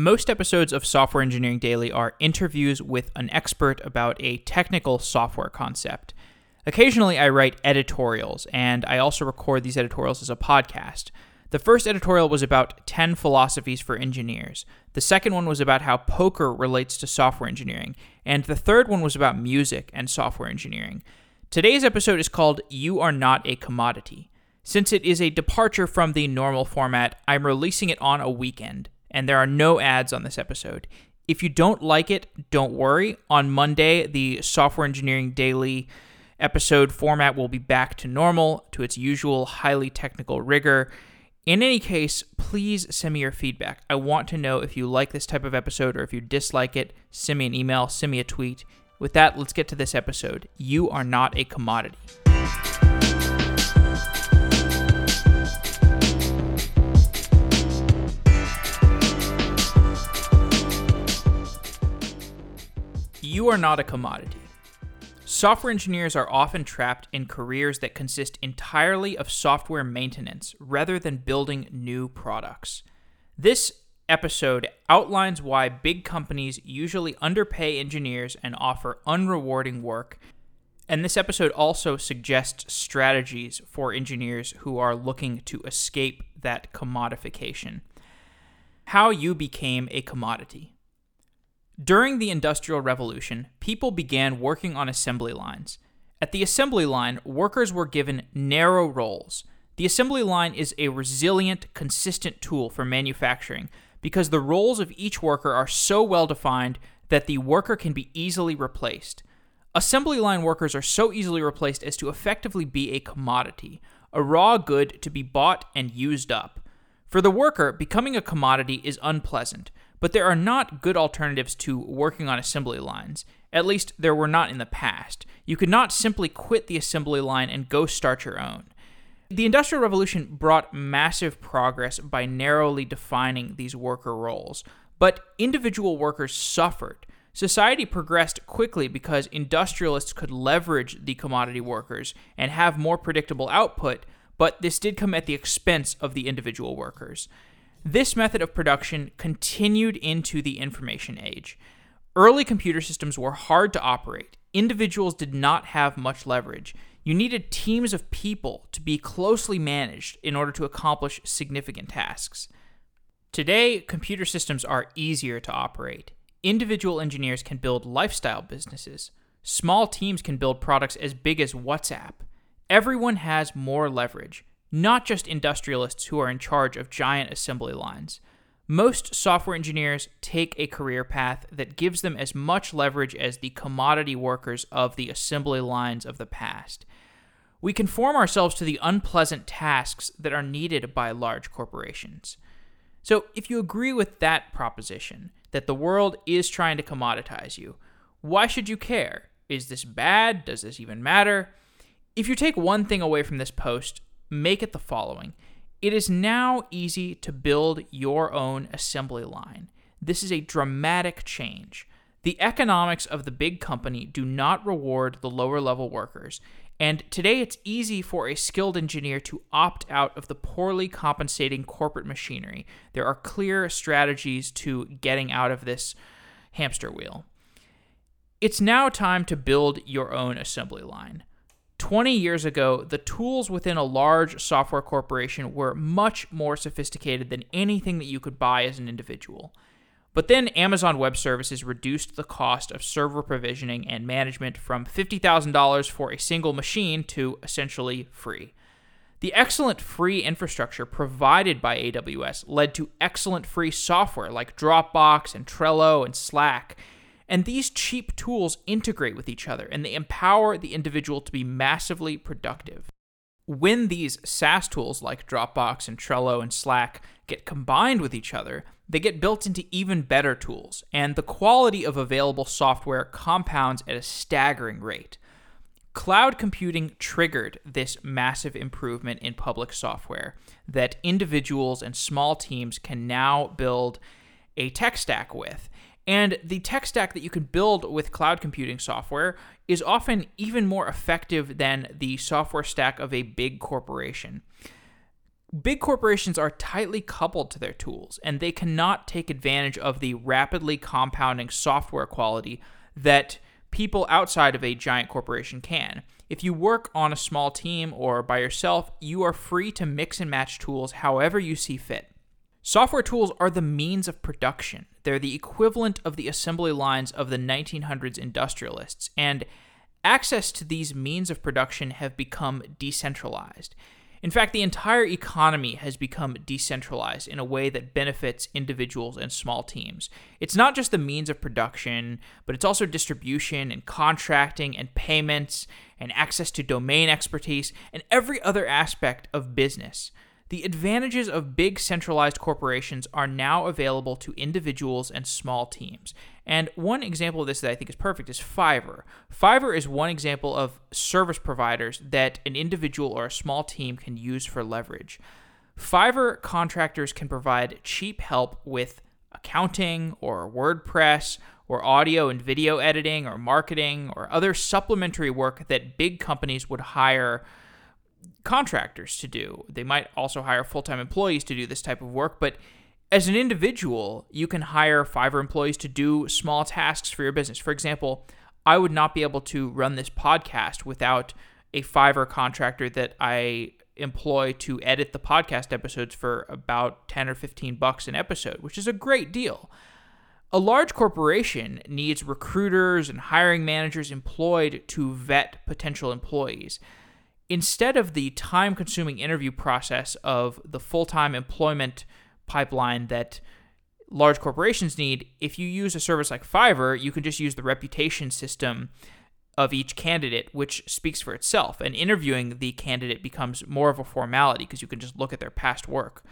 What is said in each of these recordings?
Most episodes of Software Engineering Daily are interviews with an expert about a technical software concept. Occasionally, I write editorials, and I also record these editorials as a podcast. The first editorial was about 10 philosophies for engineers. The second one was about how poker relates to software engineering. And the third one was about music and software engineering. Today's episode is called You Are Not a Commodity. Since it is a departure from the normal format, I'm releasing it on a weekend. And there are no ads on this episode. If you don't like it, don't worry. On Monday, the Software Engineering Daily episode format will be back to normal, to its usual highly technical rigor. In any case, please send me your feedback. I want to know if you like this type of episode or if you dislike it. Send me an email, send me a tweet. With that, let's get to this episode. You are not a commodity. You are not a commodity. Software engineers are often trapped in careers that consist entirely of software maintenance rather than building new products. This episode outlines why big companies usually underpay engineers and offer unrewarding work. And this episode also suggests strategies for engineers who are looking to escape that commodification. How you became a commodity. During the Industrial Revolution, people began working on assembly lines. At the assembly line, workers were given narrow roles. The assembly line is a resilient, consistent tool for manufacturing because the roles of each worker are so well defined that the worker can be easily replaced. Assembly line workers are so easily replaced as to effectively be a commodity, a raw good to be bought and used up. For the worker, becoming a commodity is unpleasant. But there are not good alternatives to working on assembly lines. At least, there were not in the past. You could not simply quit the assembly line and go start your own. The Industrial Revolution brought massive progress by narrowly defining these worker roles, but individual workers suffered. Society progressed quickly because industrialists could leverage the commodity workers and have more predictable output, but this did come at the expense of the individual workers. This method of production continued into the information age. Early computer systems were hard to operate. Individuals did not have much leverage. You needed teams of people to be closely managed in order to accomplish significant tasks. Today, computer systems are easier to operate. Individual engineers can build lifestyle businesses. Small teams can build products as big as WhatsApp. Everyone has more leverage. Not just industrialists who are in charge of giant assembly lines. Most software engineers take a career path that gives them as much leverage as the commodity workers of the assembly lines of the past. We conform ourselves to the unpleasant tasks that are needed by large corporations. So if you agree with that proposition, that the world is trying to commoditize you, why should you care? Is this bad? Does this even matter? If you take one thing away from this post, make it the following. It is now easy to build your own assembly line. This is a dramatic change. The economics of the big company do not reward the lower level workers, and today it's easy for a skilled engineer to opt out of the poorly compensating corporate machinery. There are clear strategies to getting out of this hamster wheel. It's now time to build your own assembly line. 20 years ago, the tools within a large software corporation were much more sophisticated than anything that you could buy as an individual. But then Amazon Web Services reduced the cost of server provisioning and management from $50,000 for a single machine to essentially free. The excellent free infrastructure provided by AWS led to excellent free software like Dropbox and Trello and Slack. And these cheap tools integrate with each other, and they empower the individual to be massively productive. When these SaaS tools like Dropbox and Trello and Slack get combined with each other, they get built into even better tools, and the quality of available software compounds at a staggering rate. Cloud computing triggered this massive improvement in public software that individuals and small teams can now build a tech stack with. And the tech stack that you can build with cloud computing software is often even more effective than the software stack of a big corporation. big corporations are tightly coupled to their tools, and they cannot take advantage of the rapidly compounding software quality that people outside of a giant corporation can. If you work on a small team or by yourself, you are free to mix and match tools however you see fit. Software tools are the means of production. They're the equivalent of the assembly lines of the 1900s industrialists, and access to these means of production have become decentralized. In fact, the entire economy has become decentralized in a way that benefits individuals and small teams. It's not just the means of production, but it's also distribution and contracting and payments and access to domain expertise and every other aspect of business. The advantages of big centralized corporations are now available to individuals and small teams. And one example of this that I think is perfect is Fiverr. Fiverr is one example of service providers that an individual or a small team can use for leverage. Fiverr contractors can provide cheap help with accounting or WordPress or audio and video editing or marketing or other supplementary work that big companies would hire contractors to do. They might also hire full-time employees to do this type of work, but as an individual, you can hire Fiverr employees to do small tasks for your business. For example, I would not be able to run this podcast without a Fiverr contractor that I employ to edit the podcast episodes for about $10 or $15 an episode, which is a great deal. A large corporation needs recruiters and hiring managers employed to vet potential employees. Instead of the time-consuming interview process of the full-time employment pipeline that large corporations need, if you use a service like Fiverr, you can just use the reputation system of each candidate, which speaks for itself. And interviewing the candidate becomes more of a formality because you can just look at their past work.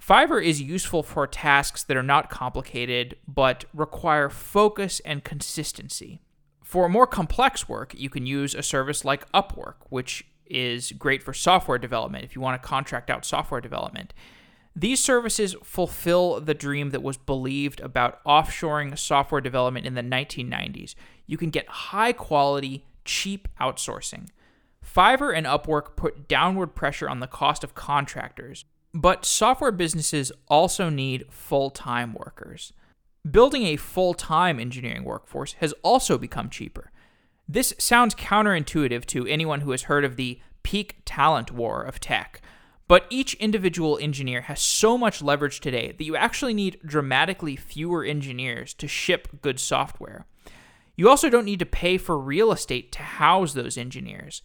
Fiverr is useful for tasks that are not complicated, but require focus and consistency. For more complex work, you can use a service like Upwork, which is great for software development if you want to contract out software development. These services fulfill the dream that was believed about offshoring software development in the 1990s. You can get high-quality, cheap outsourcing. Fiverr and Upwork put downward pressure on the cost of contractors, but software businesses also need full-time workers. Building a full-time engineering workforce has also become cheaper. This sounds counterintuitive to anyone who has heard of the peak talent war of tech, but each individual engineer has so much leverage today that you actually need dramatically fewer engineers to ship good software. You also don't need to pay for real estate to house those engineers.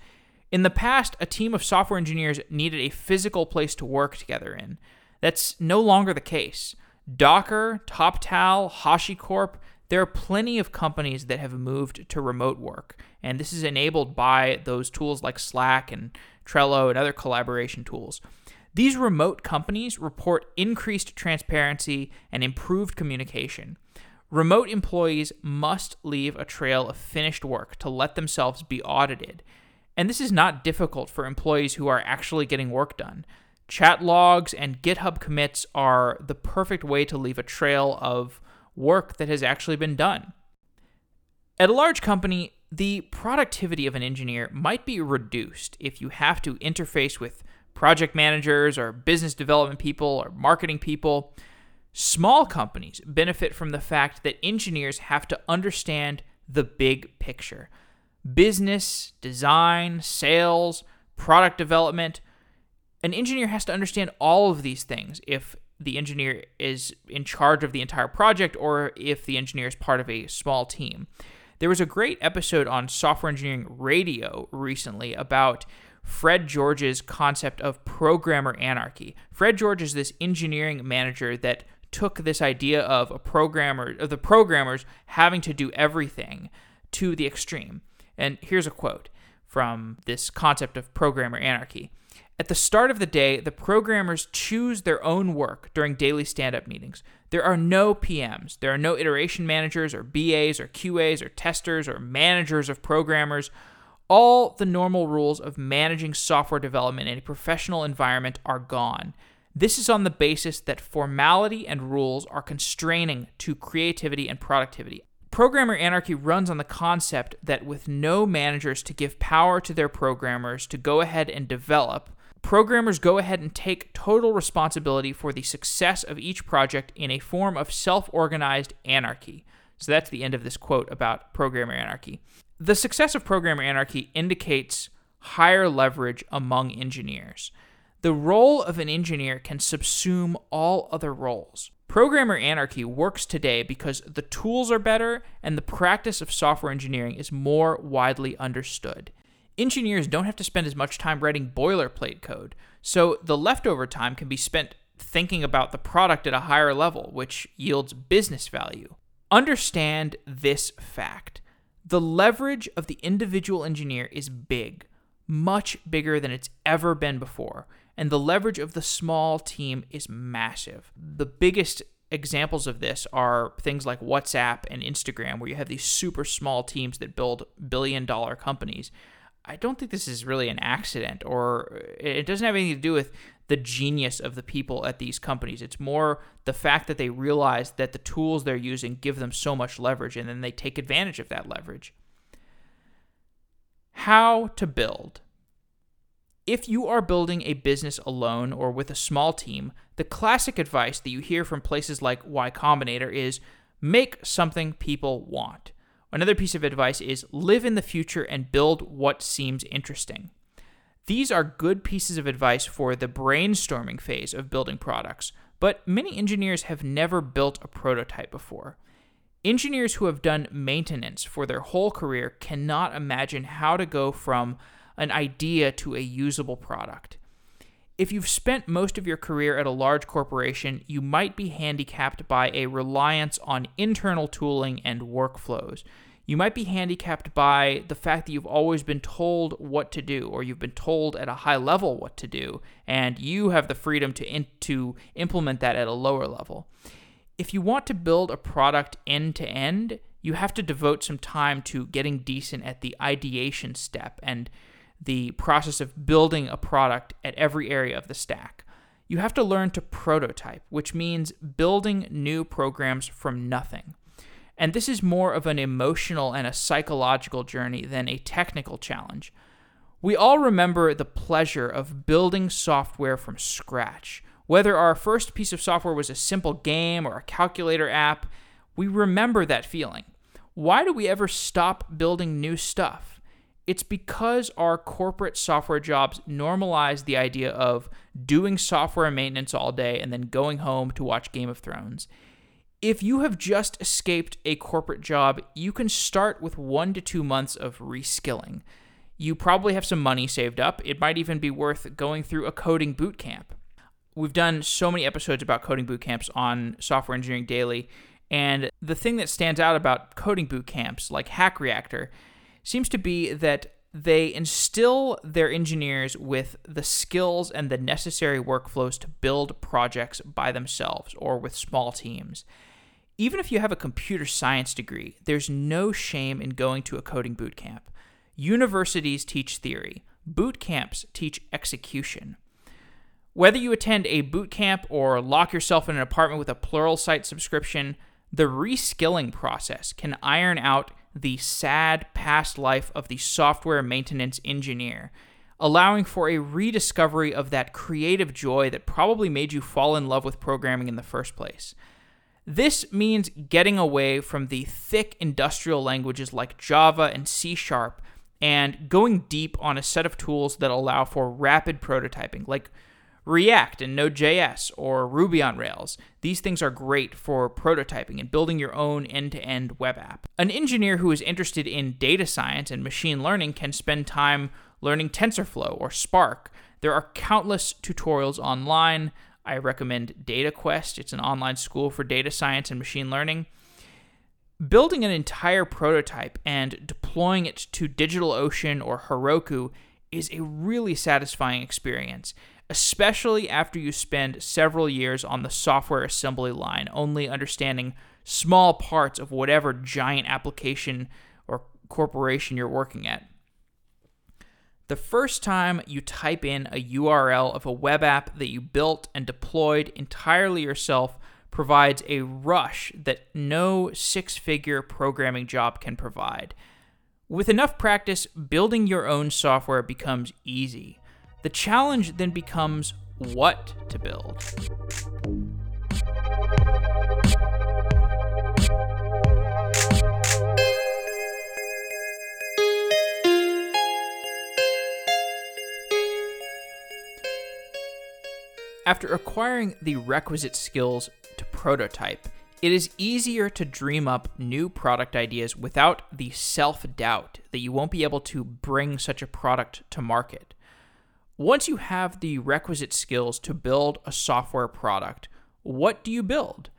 In the past, a team of software engineers needed a physical place to work together in. That's no longer the case. Docker, TopTal, HashiCorp, there are plenty of companies that have moved to remote work, and this is enabled by those tools like Slack and Trello and other collaboration tools. These remote companies report increased transparency and improved communication. Remote employees must leave a trail of finished work to let themselves be audited, and this is not difficult for employees who are actually getting work done. Chat logs and GitHub commits are the perfect way to leave a trail of work that has actually been done. At a large company, the productivity of an engineer might be reduced if you have to interface with project managers or business development people or marketing people. Small companies benefit from the fact that engineers have to understand the big picture. Business, design, sales, product development. An engineer has to understand all of these things if the engineer is in charge of the entire project or if the engineer is part of a small team. There was a great episode on Software Engineering Radio recently about Fred George's concept of programmer anarchy. Fred George is this engineering manager that took this idea of the programmers having to do everything to the extreme. And here's a quote from this concept of programmer anarchy. "At the start of the day, the programmers choose their own work during daily stand-up meetings. There are no PMs. There are no iteration managers or BAs or QAs or testers or managers of programmers. All the normal rules of managing software development in a professional environment are gone. This is on the basis that formality and rules are constraining to creativity and productivity. Programmer anarchy runs on the concept that with no managers to give power to their programmers to go ahead and develop, Programmers go ahead and take total responsibility for the success of each project in a form of self-organized anarchy. So that's the end of this quote about programmer anarchy. The success of programmer anarchy indicates higher leverage among engineers. The role of an engineer can subsume all other roles. Programmer anarchy works today because the tools are better and the practice of software engineering is more widely understood. Engineers don't have to spend as much time writing boilerplate code, so the leftover time can be spent thinking about the product at a higher level, which yields business value. Understand this fact. The leverage of the individual engineer is big, much bigger than it's ever been before, and the leverage of the small team is massive. The biggest examples of this are things like WhatsApp and Instagram, where you have these super small teams that build billion-dollar companies. I don't think this is really an accident, or it doesn't have anything to do with the genius of the people at these companies. It's more the fact that they realize that the tools they're using give them so much leverage, and then they take advantage of that leverage. How to build. If you are building a business alone or with a small team, the classic advice that you hear from places like Y Combinator is make something people want. Another piece of advice is live in the future and build what seems interesting. These are good pieces of advice for the brainstorming phase of building products, but many engineers have never built a prototype before. Engineers who have done maintenance for their whole career cannot imagine how to go from an idea to a usable product. If you've spent most of your career at a large corporation, you might be handicapped by a reliance on internal tooling and workflows. You might be handicapped by the fact that you've always been told what to do, or you've been told at a high level what to do, and you have the freedom to implement that at a lower level. If you want to build a product end-to-end, you have to devote some time to getting decent at the ideation step and the process of building a product at every area of the stack. You have to learn to prototype, which means building new programs from nothing. And this is more of an emotional and a psychological journey than a technical challenge. We all remember the pleasure of building software from scratch. Whether our first piece of software was a simple game or a calculator app, we remember that feeling. Why do we ever stop building new stuff? It's because our corporate software jobs normalize the idea of doing software maintenance all day and then going home to watch Game of Thrones. If you have just escaped a corporate job, you can start with 1 to 2 months of reskilling. You probably have some money saved up. It might even be worth going through a coding boot camp. We've done so many episodes about coding boot camps on Software Engineering Daily, and the thing that stands out about coding boot camps, like Hack Reactor, seems to be that they instill their engineers with the skills and the necessary workflows to build projects by themselves or with small teams. Even if you have a computer science degree, there's no shame in going to a coding boot camp. Universities teach theory. Boot camps teach execution. Whether you attend a boot camp or lock yourself in an apartment with a Pluralsight subscription, the reskilling process can iron out the sad past life of the software maintenance engineer, allowing for a rediscovery of that creative joy that probably made you fall in love with programming in the first place. This means getting away from the thick industrial languages like Java and C# and going deep on a set of tools that allow for rapid prototyping, like React and Node.js or Ruby on Rails. These things are great for prototyping and building your own end-to-end web app. An engineer who is interested in data science and machine learning can spend time learning TensorFlow or Spark. There are countless tutorials online. I recommend DataQuest. It's an online school for data science and machine learning. Building an entire prototype and deploying it to DigitalOcean or Heroku is a really satisfying experience, especially after you spend several years on the software assembly line, only understanding small parts of whatever giant application or corporation you're working at. The first time you type in a URL of a web app that you built and deployed entirely yourself provides a rush that no six-figure programming job can provide. With enough practice, building your own software becomes easy. The challenge then becomes what to build. After acquiring the requisite skills to prototype, it is easier to dream up new product ideas without the self-doubt that you won't be able to bring such a product to market. Once you have the requisite skills to build a software product, what do you build?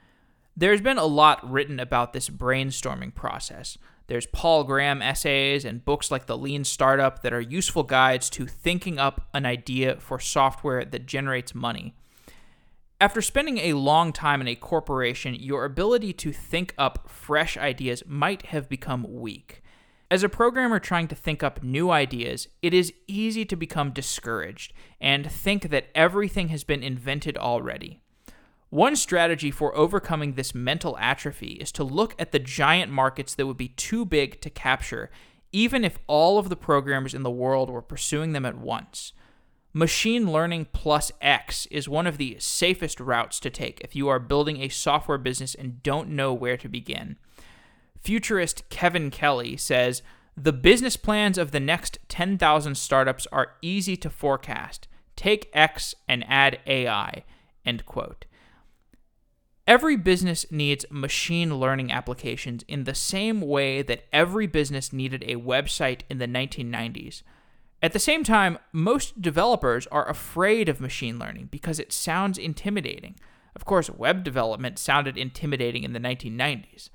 There's been a lot written about this brainstorming process. There's Paul Graham essays and books like The Lean Startup that are useful guides to thinking up an idea for software that generates money. After spending a long time in a corporation, your ability to think up fresh ideas might have become weak. As a programmer trying to think up new ideas, it is easy to become discouraged and think that everything has been invented already. One strategy for overcoming this mental atrophy is to look at the giant markets that would be too big to capture, even if all of the programmers in the world were pursuing them at once. Machine learning plus X is one of the safest routes to take if you are building a software business and don't know where to begin. Futurist Kevin Kelly says, "The business plans of the next 10,000 startups are easy to forecast. Take X and add AI." End quote. Every business needs machine learning applications in the same way that every business needed a website in the 1990s. At the same time, most developers are afraid of machine learning because it sounds intimidating. Of course, web development sounded intimidating in the 1990s.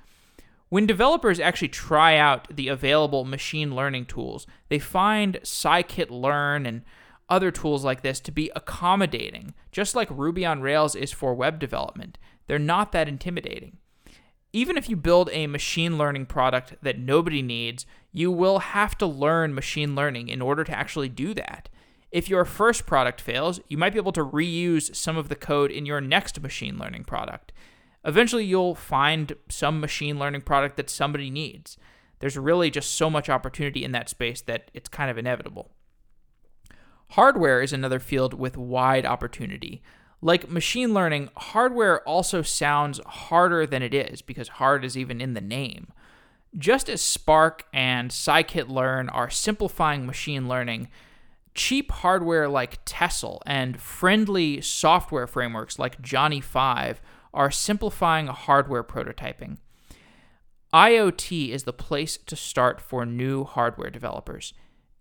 When developers actually try out the available machine learning tools, they find scikit-learn and other tools like this to be accommodating, just like Ruby on Rails is for web development. They're not that intimidating. Even if you build a machine learning product that nobody needs, you will have to learn machine learning in order to actually do that. If your first product fails, you might be able to reuse some of the code in your next machine learning product. Eventually, you'll find some machine learning product that somebody needs. There's really just so much opportunity in that space that it's kind of inevitable. Hardware is another field with wide opportunity. Like machine learning, hardware also sounds harder than it is because hard is even in the name. Just as Spark and scikit-learn are simplifying machine learning, cheap hardware like Tessel and friendly software frameworks like Johnny-Five are simplifying hardware prototyping. IoT is the place to start for new hardware developers.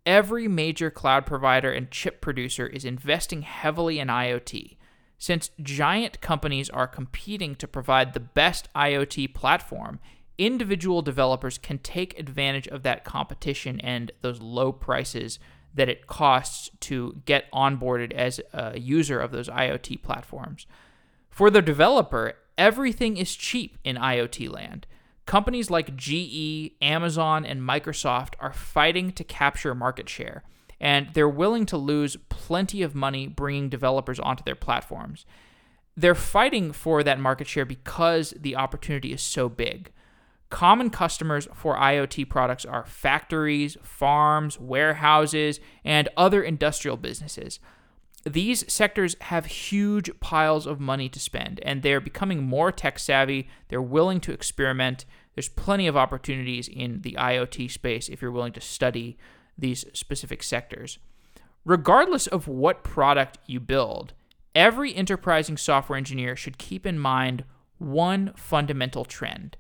Every major cloud provider and chip producer is investing heavily in IoT. Since giant companies are competing to provide the best IoT platform, individual developers can take advantage of that competition and those low prices that it costs to get onboarded as a user of those IoT platforms. For the developer, everything is cheap in IoT land. Companies like GE, Amazon, and Microsoft are fighting to capture market share, and they're willing to lose plenty of money bringing developers onto their platforms. They're fighting for that market share because the opportunity is so big. Common customers for IoT products are factories, farms, warehouses, and other industrial businesses. These sectors have huge piles of money to spend, and they're becoming more tech-savvy. They're willing to experiment. There's plenty of opportunities in the IoT space if you're willing to study these specific sectors. Regardless of what product you build, every enterprising software engineer should keep in mind one fundamental trend.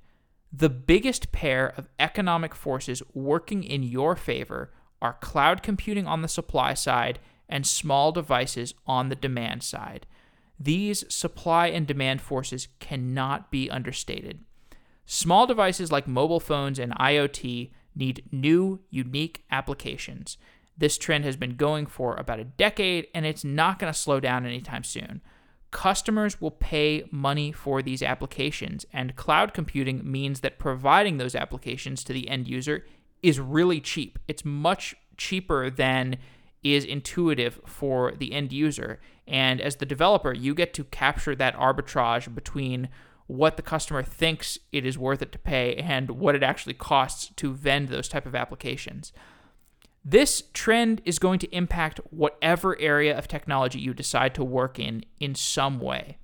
The biggest pair of economic forces working in your favor are cloud computing on the supply side and small devices on the demand side. These supply and demand forces cannot be understated. Small devices like mobile phones and IoT need new, unique applications. This trend has been going for about a decade, and it's not going to slow down anytime soon. Customers will pay money for these applications, and cloud computing means that providing those applications to the end user is really cheap. It's much cheaper than is intuitive for the end user. And as the developer, you get to capture that arbitrage between what the customer thinks it is worth it to pay and what it actually costs to vend those type of applications. This trend is going to impact whatever area of technology you decide to work in some way.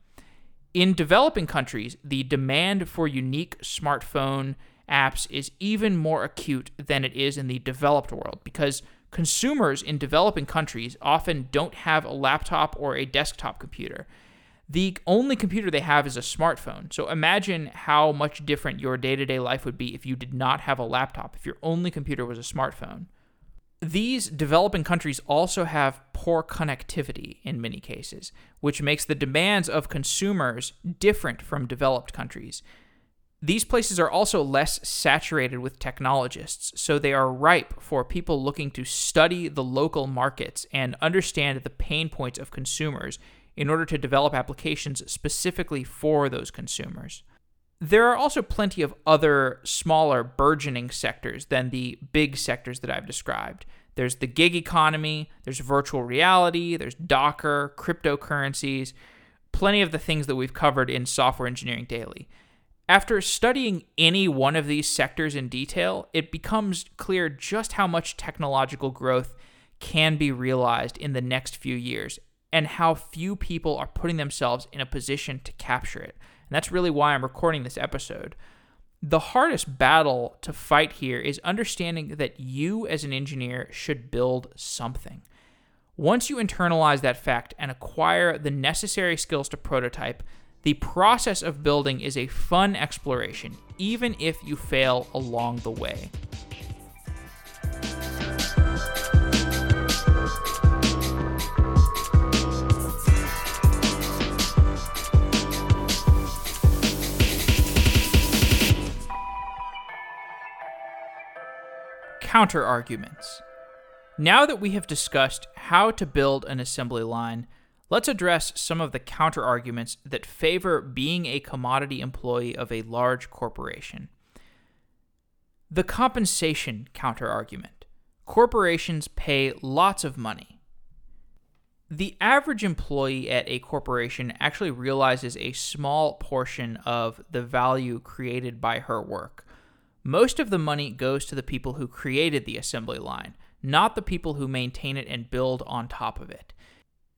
In developing countries, the demand for unique smartphone apps is even more acute than it is in the developed world, because consumers in developing countries often don't have a laptop or a desktop computer. The only computer they have is a smartphone. So imagine how much different your day-to-day life would be if you did not have a laptop, if your only computer was a smartphone. These developing countries also have poor connectivity in many cases, which makes the demands of consumers different from developed countries. These places are also less saturated with technologists, so they are ripe for people looking to study the local markets and understand the pain points of consumers in order to develop applications specifically for those consumers. There are also plenty of other smaller burgeoning sectors than the big sectors that I've described. There's the gig economy, there's virtual reality, there's Docker, cryptocurrencies, plenty of the things that we've covered in Software Engineering Daily. After studying any one of these sectors in detail, it becomes clear just how much technological growth can be realized in the next few years and how few people are putting themselves in a position to capture it. And that's really why I'm recording this episode. The hardest battle to fight here is understanding that you as an engineer should build something. Once you internalize that fact and acquire the necessary skills to prototype, the process of building is a fun exploration, even if you fail along the way. Counter-arguments. Now that we have discussed how to build an assembly line, let's address some of the counter-arguments that favor being a commodity employee of a large corporation. The compensation counter-argument. Corporations pay lots of money. The average employee at a corporation actually realizes a small portion of the value created by her work. Most of the money goes to the people who created the assembly line, not the people who maintain it and build on top of it.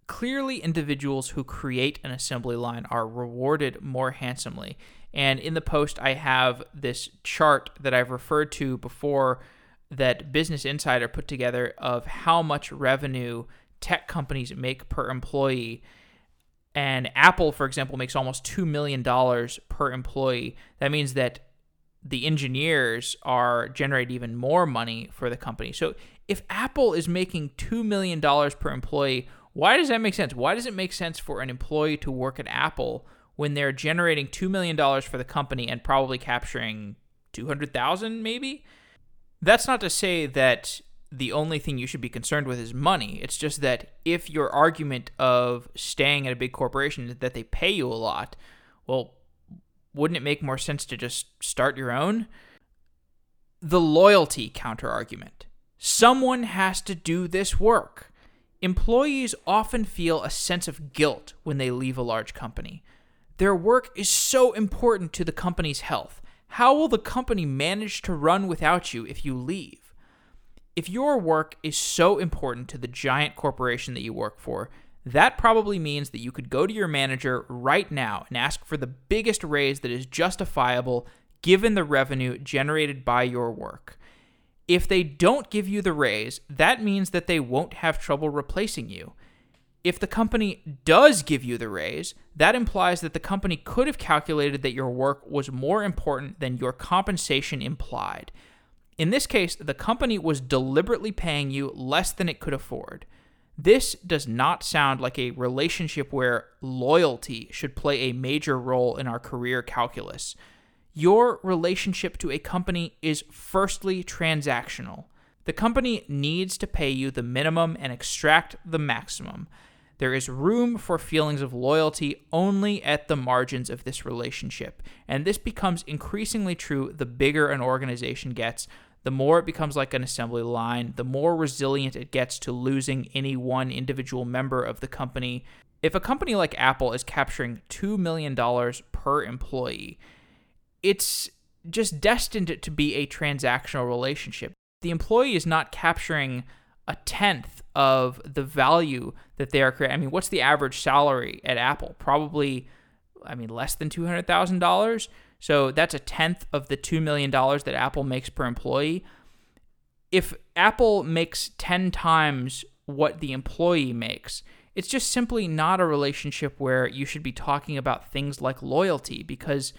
Clearly, individuals who create an assembly line are rewarded more handsomely. And in the post, I have this chart that I've referred to before that Business Insider put together of how much revenue tech companies make per employee. And Apple, for example, makes almost $2 million per employee. That means that the engineers are generating even more money for the company. So if Apple is making $2 million per employee, why does that make sense? Why does it make sense for an employee to work at Apple when they're generating $2 million for the company and probably capturing $200,000 maybe? That's not to say that the only thing you should be concerned with is money. It's just that if your argument of staying at a big corporation is that they pay you a lot, well, wouldn't it make more sense to just start your own? The loyalty counterargument. Someone has to do this work. Employees often feel a sense of guilt when they leave a large company. Their work is so important to the company's health. How will the company manage to run without you if you leave? If your work is so important to the giant corporation that you work for, that probably means that you could go to your manager right now and ask for the biggest raise that is justifiable given the revenue generated by your work. If they don't give you the raise, that means that they won't have trouble replacing you. If the company does give you the raise, that implies that the company could have calculated that your work was more important than your compensation implied. In this case, the company was deliberately paying you less than it could afford. This does not sound like a relationship where loyalty should play a major role in our career calculus. Your relationship to a company is firstly transactional. The company needs to pay you the minimum and extract the maximum. There is room for feelings of loyalty only at the margins of this relationship, and this becomes increasingly true the bigger an organization gets. The more it becomes like an assembly line, the more resilient it gets to losing any one individual member of the company. If a company like Apple is capturing $2 million per employee, it's just destined to be a transactional relationship. the employee is not capturing a tenth of the value that they are creating. I mean, what's the average salary at Apple? Probably, I mean, less than $200,000. So that's a tenth of the $2 million that Apple makes per employee. If Apple makes 10 times what the employee makes, it's just simply not a relationship where you should be talking about things like loyalty, because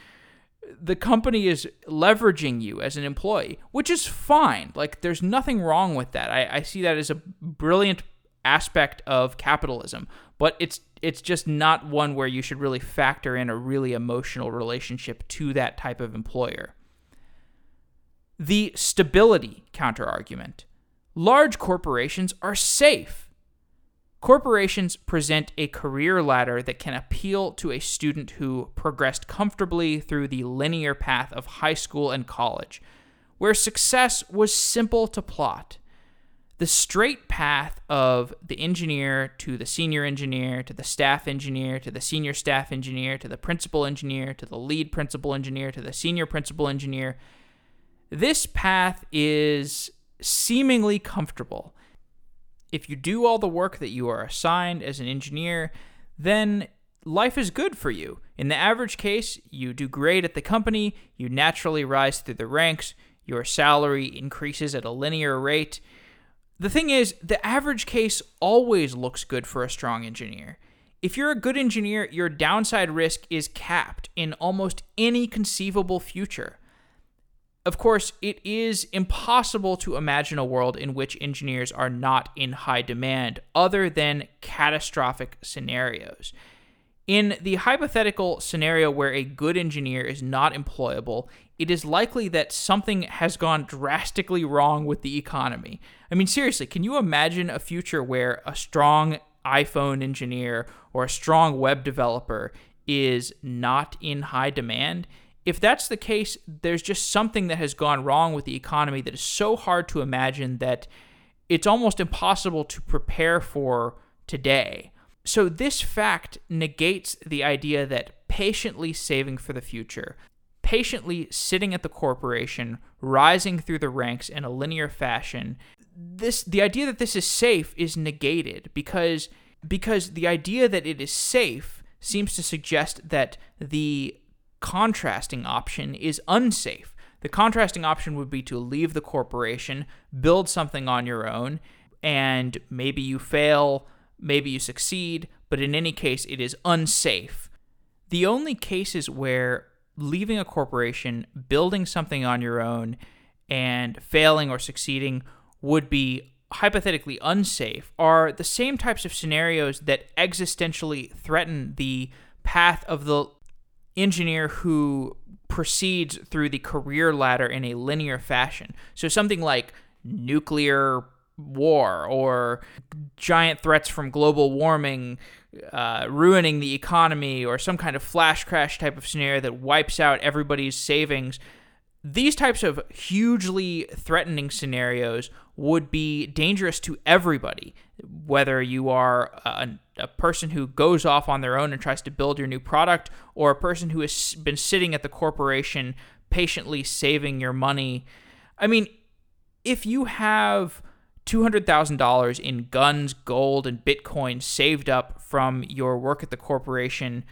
the company is leveraging you as an employee, which is fine. Like, there's nothing wrong with that. I see that as a brilliant aspect of capitalism, but it's just not one where you should really factor in a really emotional relationship to that type of employer. The stability counterargument. Large corporations are safe. Corporations present a career ladder that can appeal to a student who progressed comfortably through the linear path of high school and college, where success was simple to plot. The straight path of the engineer to the senior engineer, to the staff engineer, to the senior staff engineer, to the principal engineer, to the lead principal engineer, to the senior principal engineer. This path is seemingly comfortable. If you do all the work that you are assigned as an engineer, then life is good for you. In the average case, you do great at the company, you naturally rise through the ranks, your salary increases at a linear rate. The thing is, the average case always looks good for a strong engineer. If you're a good engineer, your downside risk is capped in almost any conceivable future. Of course, it is impossible to imagine a world in which engineers are not in high demand, other than catastrophic scenarios. In the hypothetical scenario where a good engineer is not employable, it is likely that something has gone drastically wrong with the economy. I mean, seriously, can you imagine a future where a strong iPhone engineer or a strong web developer is not in high demand? If that's the case, there's just something that has gone wrong with the economy that is so hard to imagine that it's almost impossible to prepare for today. So this fact negates the idea that patiently saving for the future, patiently sitting at the corporation, rising through the ranks in a linear fashion, the idea that this is safe is negated because the idea that it is safe seems to suggest that the contrasting option is unsafe. The contrasting option would be to leave the corporation, build something on your own, and maybe you fail, maybe you succeed, but in any case, it is unsafe. The only cases where leaving a corporation, building something on your own, and failing or succeeding would be hypothetically unsafe are the same types of scenarios that existentially threaten the path of the engineer who proceeds through the career ladder in a linear fashion. So something like nuclear war or giant threats from global warming ruining the economy, or some kind of flash crash type of scenario that wipes out everybody's savings. These types of hugely threatening scenarios would be dangerous to everybody, whether you are a person who goes off on their own and tries to build your new product, or a person who has been sitting at the corporation patiently saving your money. I mean, if you have $200,000 in guns, gold, and Bitcoin saved up from your work at the corporation,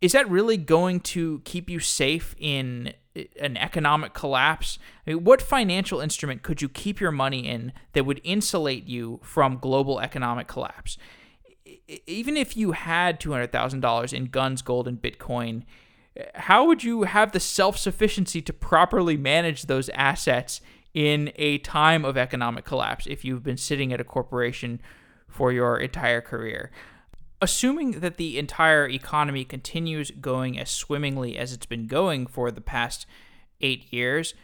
is that really going to keep you safe in an economic collapse? I mean, what financial instrument could you keep your money in that would insulate you from global economic collapse? Even if you had $200,000 in guns, gold, and Bitcoin, how would you have the self-sufficiency to properly manage those assets in a time of economic collapse if you've been sitting at a corporation for your entire career? Assuming that the entire economy continues going as swimmingly as it's been going for the past 8 years,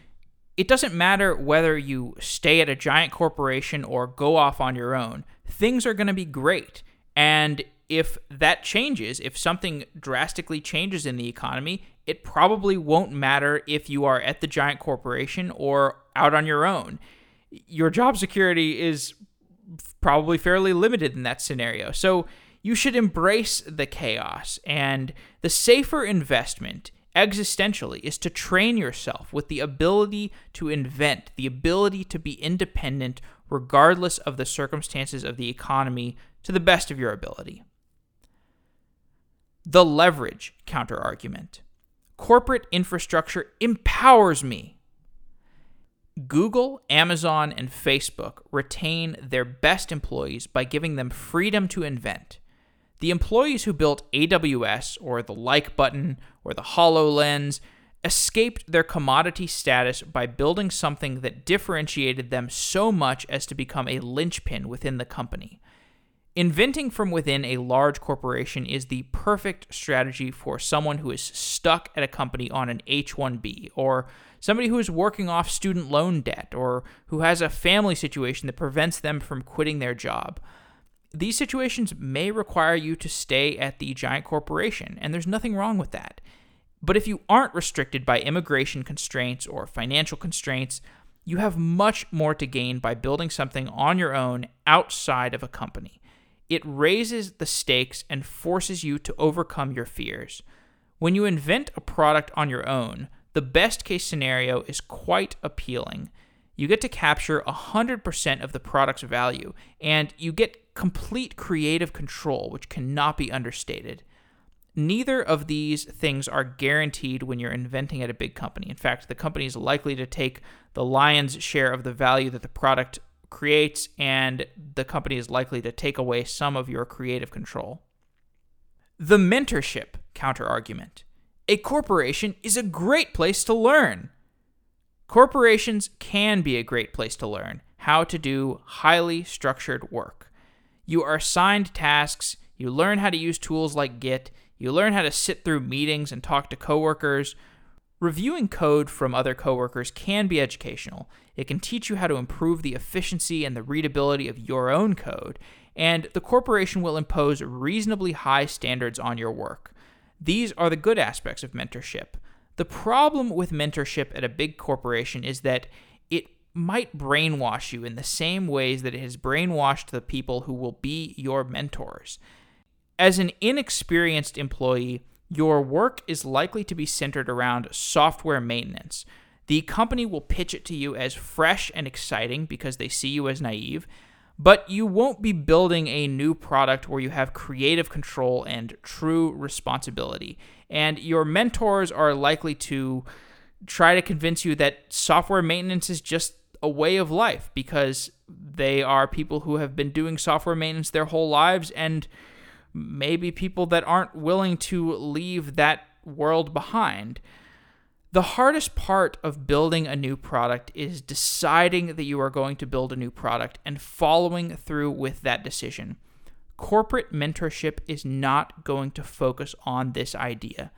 it doesn't matter whether you stay at a giant corporation or go off on your own. Things are going to be great. And if that changes, if something drastically changes in the economy, it probably won't matter if you are at the giant corporation or out on your own. Your job security is probably fairly limited in that scenario. So you should embrace the chaos, and the safer investment existentially is to train yourself with the ability to invent, the ability to be independent regardless of the circumstances of the economy to the best of your ability. The leverage counterargument. Corporate infrastructure empowers me. Google, Amazon, and Facebook retain their best employees by giving them freedom to invent. The employees who built AWS or the Like button or the HoloLens escaped their commodity status by building something that differentiated them so much as to become a linchpin within the company. Inventing from within a large corporation is the perfect strategy for someone who is stuck at a company on an H-1B, or somebody who is working off student loan debt, or who has a family situation that prevents them from quitting their job. These situations may require you to stay at the giant corporation, and there's nothing wrong with that. But if you aren't restricted by immigration constraints or financial constraints, you have much more to gain by building something on your own outside of a company. It raises the stakes and forces you to overcome your fears. When you invent a product on your own, the best case scenario is quite appealing. You get to capture 100% of the product's value, and you get complete creative control, which cannot be understated. Neither of these things are guaranteed when you're inventing at a big company. In fact, the company is likely to take the lion's share of the value that the product creates, and the company is likely to take away some of your creative control. The mentorship counterargument. A corporation is a great place to learn. Corporations can be a great place to learn how to do highly structured work. You are assigned tasks, you learn how to use tools like Git, you learn how to sit through meetings and talk to coworkers. Reviewing code from other coworkers can be educational. It can teach you how to improve the efficiency and the readability of your own code, and the corporation will impose reasonably high standards on your work. These are the good aspects of mentorship. The problem with mentorship at a big corporation is that it might brainwash you in the same ways that it has brainwashed the people who will be your mentors. As an inexperienced employee, your work is likely to be centered around software maintenance. The company will pitch it to you as fresh and exciting because they see you as naive, but you won't be building a new product where you have creative control and true responsibility. And your mentors are likely to try to convince you that software maintenance is just a way of life because they are people who have been doing software maintenance their whole lives and maybe people that aren't willing to leave that world behind. The hardest part of building a new product is deciding that you are going to build a new product and following through with that decision. Corporate mentorship is not going to focus on this idea.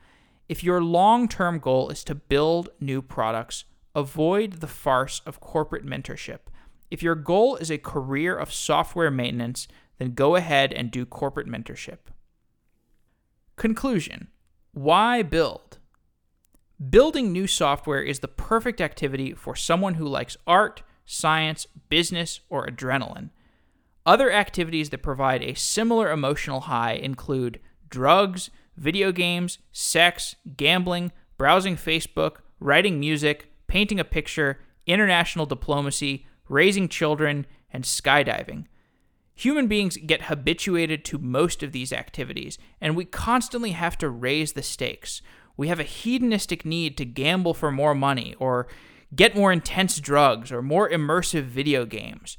If your long-term goal is to build new products, avoid the farce of corporate mentorship. If your goal is a career of software maintenance, then go ahead and do corporate mentorship. Conclusion. Why build? Building new software is the perfect activity for someone who likes art, science, business, or adrenaline. Other activities that provide a similar emotional high include drugs, video games, sex, gambling, browsing Facebook, writing music, painting a picture, international diplomacy, raising children, and skydiving. Human beings get habituated to most of these activities, and we constantly have to raise the stakes. We have a hedonistic need to gamble for more money, or get more intense drugs, or more immersive video games.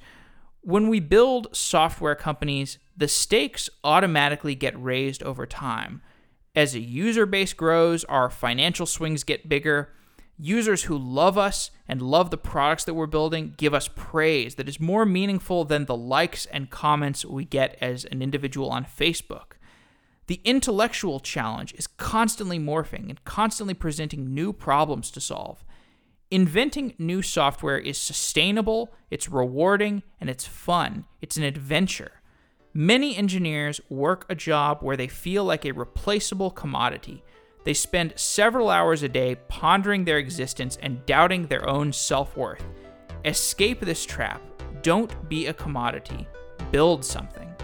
When we build software companies, the stakes automatically get raised over time. As a user base grows, our financial swings get bigger. Users who love us and love the products that we're building give us praise that is more meaningful than the likes and comments we get as an individual on Facebook. The intellectual challenge is constantly morphing and constantly presenting new problems to solve. Inventing new software is sustainable, it's rewarding, and it's fun. It's an adventure. Many engineers work a job where they feel like a replaceable commodity. They spend several hours a day pondering their existence and doubting their own self-worth. Escape this trap. Don't be a commodity. Build something.